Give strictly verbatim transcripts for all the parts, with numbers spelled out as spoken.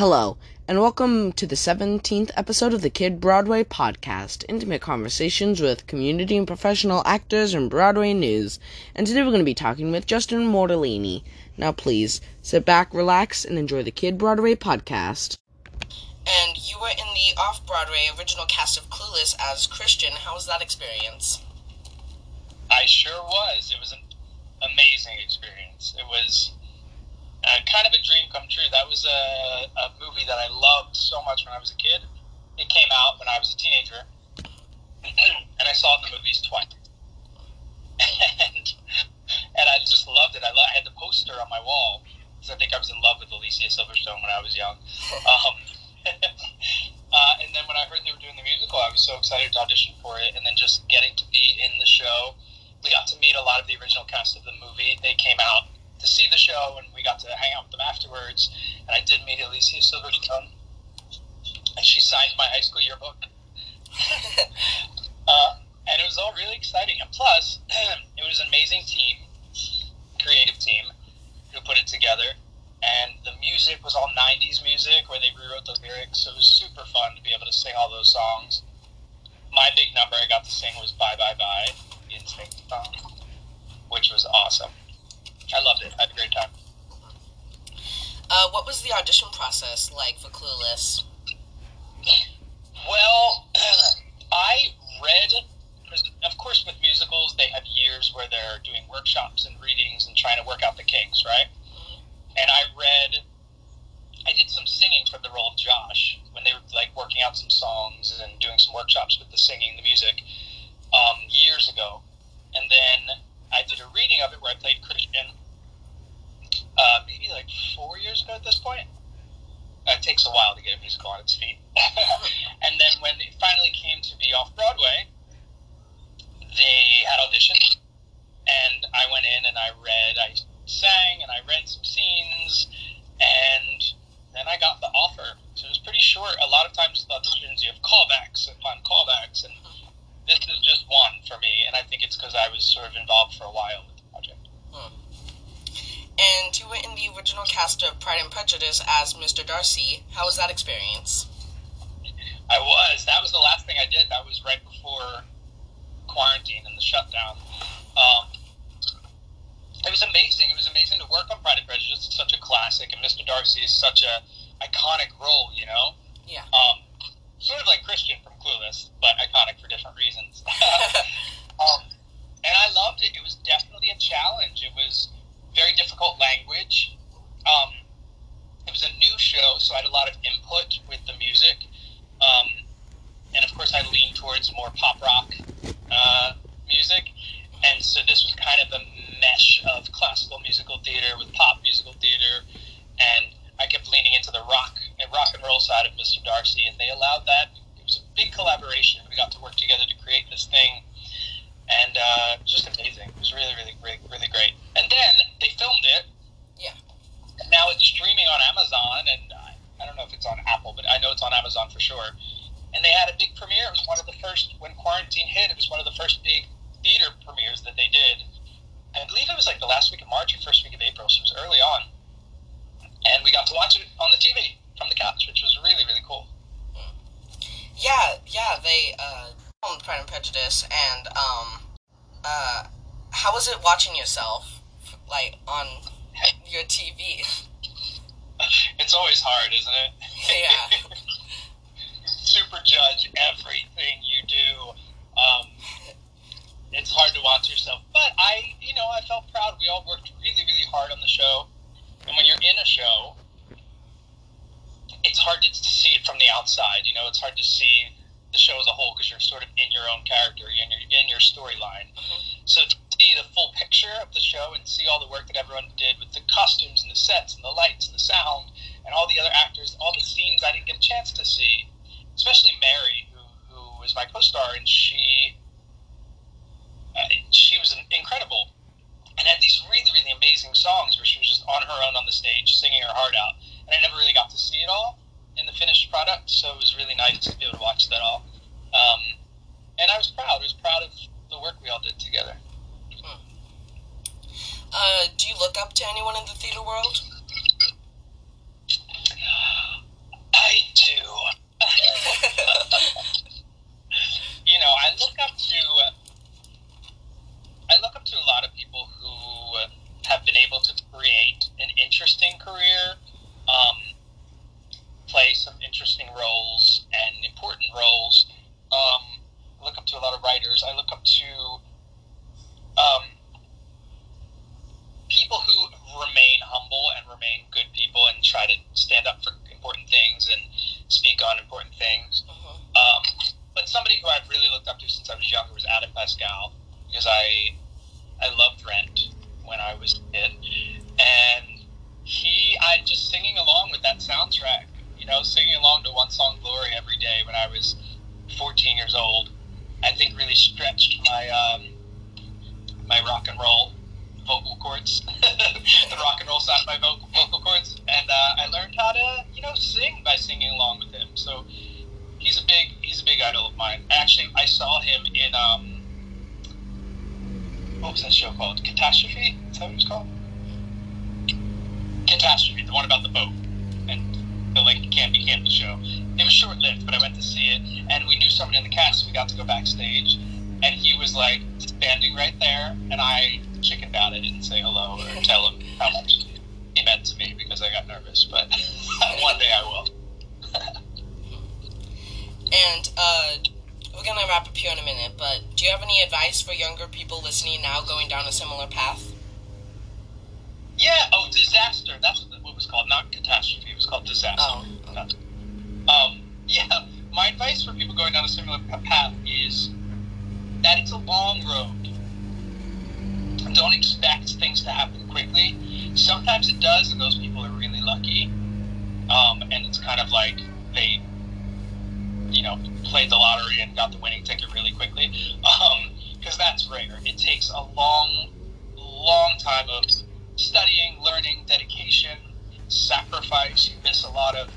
Hello, and welcome to the seventeenth episode of the Kid Broadway Podcast, intimate conversations with community and professional actors and Broadway news. And today we're going to be talking with Justin Mortelliti. Now please, sit back, relax, and enjoy the Kid Broadway Podcast. And you were in the off-Broadway original cast of Clueless as Christian. How was that experience? I sure was. It was an amazing experience. It was... Uh, kind of a dream come true. That was a, a movie that I loved so much when I was a kid. It came out when I was a teenager, and I saw it in the movies twice. and and I just loved it. I, lo- I had the poster on my wall, because I think I was in love with Alicia Silverstone when I was young. Um, uh, and then when I heard they were doing the musical, I was so excited to audition for it, and then just getting to be in the show. We got to meet a lot of the original cast of the movie. They came out to see the show, and we got to hang out with them afterwards, and I did meet Alicia Silverstone, and she signed my high school yearbook. uh, and it was all really exciting, and plus, it was an amazing team, creative team, who put it together, and the music was all nineties music, where they rewrote the lyrics, so it was super fun to be able to sing all those songs. My big number I got to sing was Bye Bye Bye, the Instinct song, which was awesome. I loved it. I had a great time. Uh, what was the audition process like for Clueless? Well, I read, of course with musicals, they have years where they're doing workshops and readings and trying to work out the kinks, right? Mm-hmm. And I read, I did some singing for the role of Josh when they were like working out some songs and doing some workshops with the singing, the music, um, years ago. And then I did a reading of it where I played Christian uh, maybe like four years ago at this point. It takes a while to get a musical on its feet. And then when it finally came to be off-Broadway, they had auditions, and I went in and I read, I sang, and I read some scenes, and then I got the offer. So it was pretty short. A lot of times with auditions, you have callbacks and fun callbacks, and this is just one for me, and I think it's because I was sort of involved for a while with the project. Hmm. And you were in the original cast of Pride and Prejudice as Mister Darcy. How was that experience? I was. That was the last thing I did. That was right before quarantine and the shutdown. Um, it was amazing. It was amazing to work on Pride and Prejudice. It's such a classic, and Mister Darcy is such a iconic role, you know? Yeah. Um, sort of like Christian from Clueless, but iconic for different reasons. um, and I loved it. It was definitely a challenge. It was very difficult language. Um, it was a new show, so I had a lot of input with the music. Um, and of course, I leaned towards more pop rock uh, music. And so this was kind of a mesh of classical musical theater with pop musical theater, and I kept leaning into the rock and rock and roll side of Mister Darcy, and they allowed that. It was a big collaboration. We got to work together to create this thing, and uh, just amazing. It was really, really, really, really great. And then they filmed it. Yeah. And now it's streaming on Amazon, and I, I don't know if it's on Apple, but I know it's on Amazon for sure. And they had a big premiere. It was one of the first, when quarantine hit, it was one of the first big theater premieres that they did. I believe it was like the last week of March or first week of April, so it was early on. And we got to watch it on the T V from the couch, which was really, really cool. Yeah, yeah, they uh, filmed Pride and Prejudice, and um, uh, how was it watching yourself, like, on your T V? It's always hard, isn't it? Yeah. Super judge everything you do. Um, it's hard to watch yourself. But I, you know, I felt proud. We all worked really, really hard on the show. And when you're in a show, it's hard to see it from the outside. You know, it's hard to see the show as a whole because you're sort of in your own character, you're in your, in your storyline. Mm-hmm. So to see the full picture of the show and see all the work that everyone did with the costumes and the sets and the lights and the sound and all the other actors, all the scenes I didn't get a chance to see, especially Mary, who who was my co-star, and she uh, she was incredible. And had these really, really amazing songs where she was just on her own on the stage, singing her heart out. And I never really got to see it all in the finished product, so it was really nice to be able to watch that all. Um, and I was proud. I was proud of the work we all did together. Hmm. Uh, do you look up to anyone in the theater world? speak on important things. Mm-hmm. Um, but somebody who I've really looked up to since I was younger was Adam Pascal, because I I loved Rent when I was a kid. And he, I just singing along with that soundtrack, you know, singing along to One Song Glory every day when I was fourteen years old, I think really stretched my um, my rock and roll vocal cords, the rock and roll side of my vocal, vocal cords, and uh, I learned how to, you know, sing by singing along with him. So he's a big he's a big idol of mine. Actually, I saw him in um, what was that show called? Catastrophe? Is that what it was called? Catastrophe, the one about the boat and the like campy campy show. It was short lived, but I went to see it, and we knew someone in the cast. So we got to go backstage, and he was like standing right there, and I chickened out. I didn't say hello or tell him how much he meant to me because I got nervous, but one day I will. And uh, we're going to wrap up here in a minute, but do you have any advice for younger people listening now going down a similar path? Yeah, oh, Disaster. That's what it was called. Not Catastrophe. It was called Disaster. Oh. Um, yeah, my advice for people going down a similar path is that it's a long road. Don't expect things to happen quickly. Sometimes it does, and those people are really lucky. Um, and it's kind of like they, you know, played the lottery and got the winning ticket really quickly. Um, because that's rare. It takes a long, long time of studying, learning, dedication, sacrifice. You miss a lot of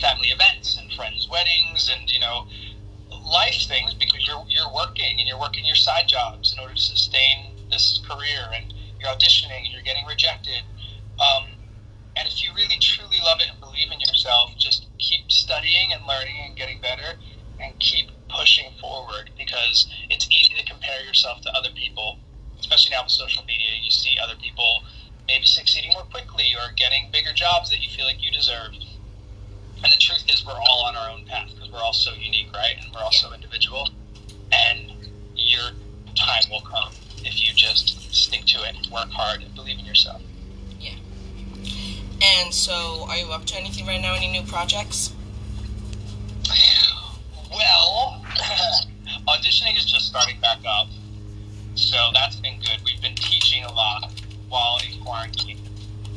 family events and friends' weddings and, you know, life things, because you're you're working and you're working your side jobs in order to sustain this career, and you're auditioning and you're getting rejected. Um, and if you really truly love it and believe in yourself, just keep studying and learning and getting better and keep pushing forward, because it's easy to compare yourself to other people, especially now with social media. You see other people maybe succeeding more quickly or getting bigger jobs that you feel like you deserve. And the truth is, we're all on our own path because we're all so unique, right? And we're all so individual. And your time will come if you just stick to it, work hard, and believe in yourself. Yeah. And so, are you up to anything right now? Any new projects? Well, auditioning is just starting back up. So that's been good. We've been teaching a lot while in quarantine,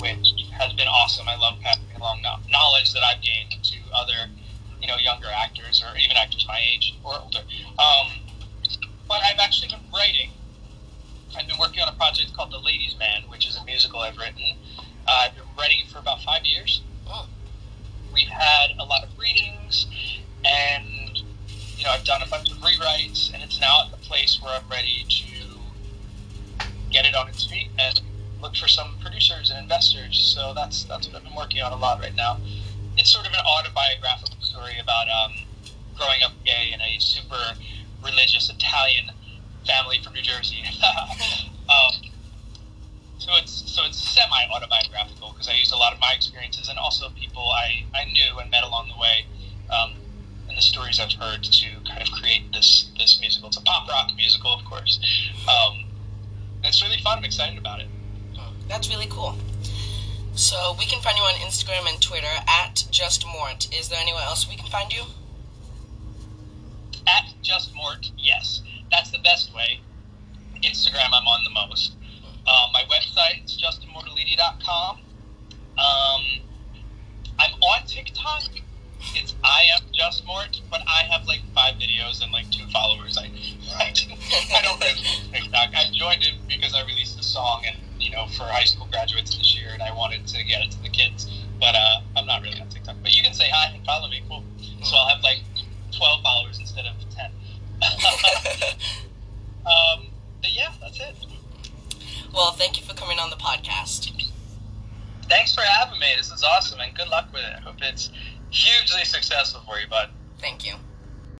which has been awesome. I love having along knowledge that I've gained to other, you know, younger actors or even actors my age or older. Um, but I've actually been writing. I've been working on a project called The Ladies' Man, which is a musical I've written. Uh, I've been writing it for about five years. Oh. We've had a lot of readings, and, you know, I've done a bunch of rewrites, and it's now at the place where I'm ready to get it on its feet and look for some producers and investors. So that's that's what I've been working on a lot right now. It's sort of an autobiographical story about um, growing up gay in a super religious Italian family from New Jersey. um, so it's so it's semi-autobiographical because I used a lot of my experiences and also people I, I knew and met along the way, um, and the stories I've heard to kind of create this this musical. It's a pop rock musical, of course. Um, and it's really fun. I'm excited about it. That's really cool. So we can find you on Instagram and Twitter at Just Mort. Is there anywhere else we can find you? At Just Mort, yes. That's the best way. Instagram I'm on the most. Uh, my website is justin mortelliti dot com. Um, I'm on TikTok. It's I Am Just Mort, but I have like five videos and like two followers. I, I, I don't have TikTok. I joined it because I released a song and, you know, for high school graduates this year, and I wanted to get it to the kids, but uh, I'm not really on TikTok. But you can say hi and follow me, cool. So I'll have like twelve followers instead of ten. um, but yeah, that's it. Well, thank you for coming on the podcast. Thanks for having me. This is awesome, and good luck with it. I hope it's hugely successful for you, bud. Thank you.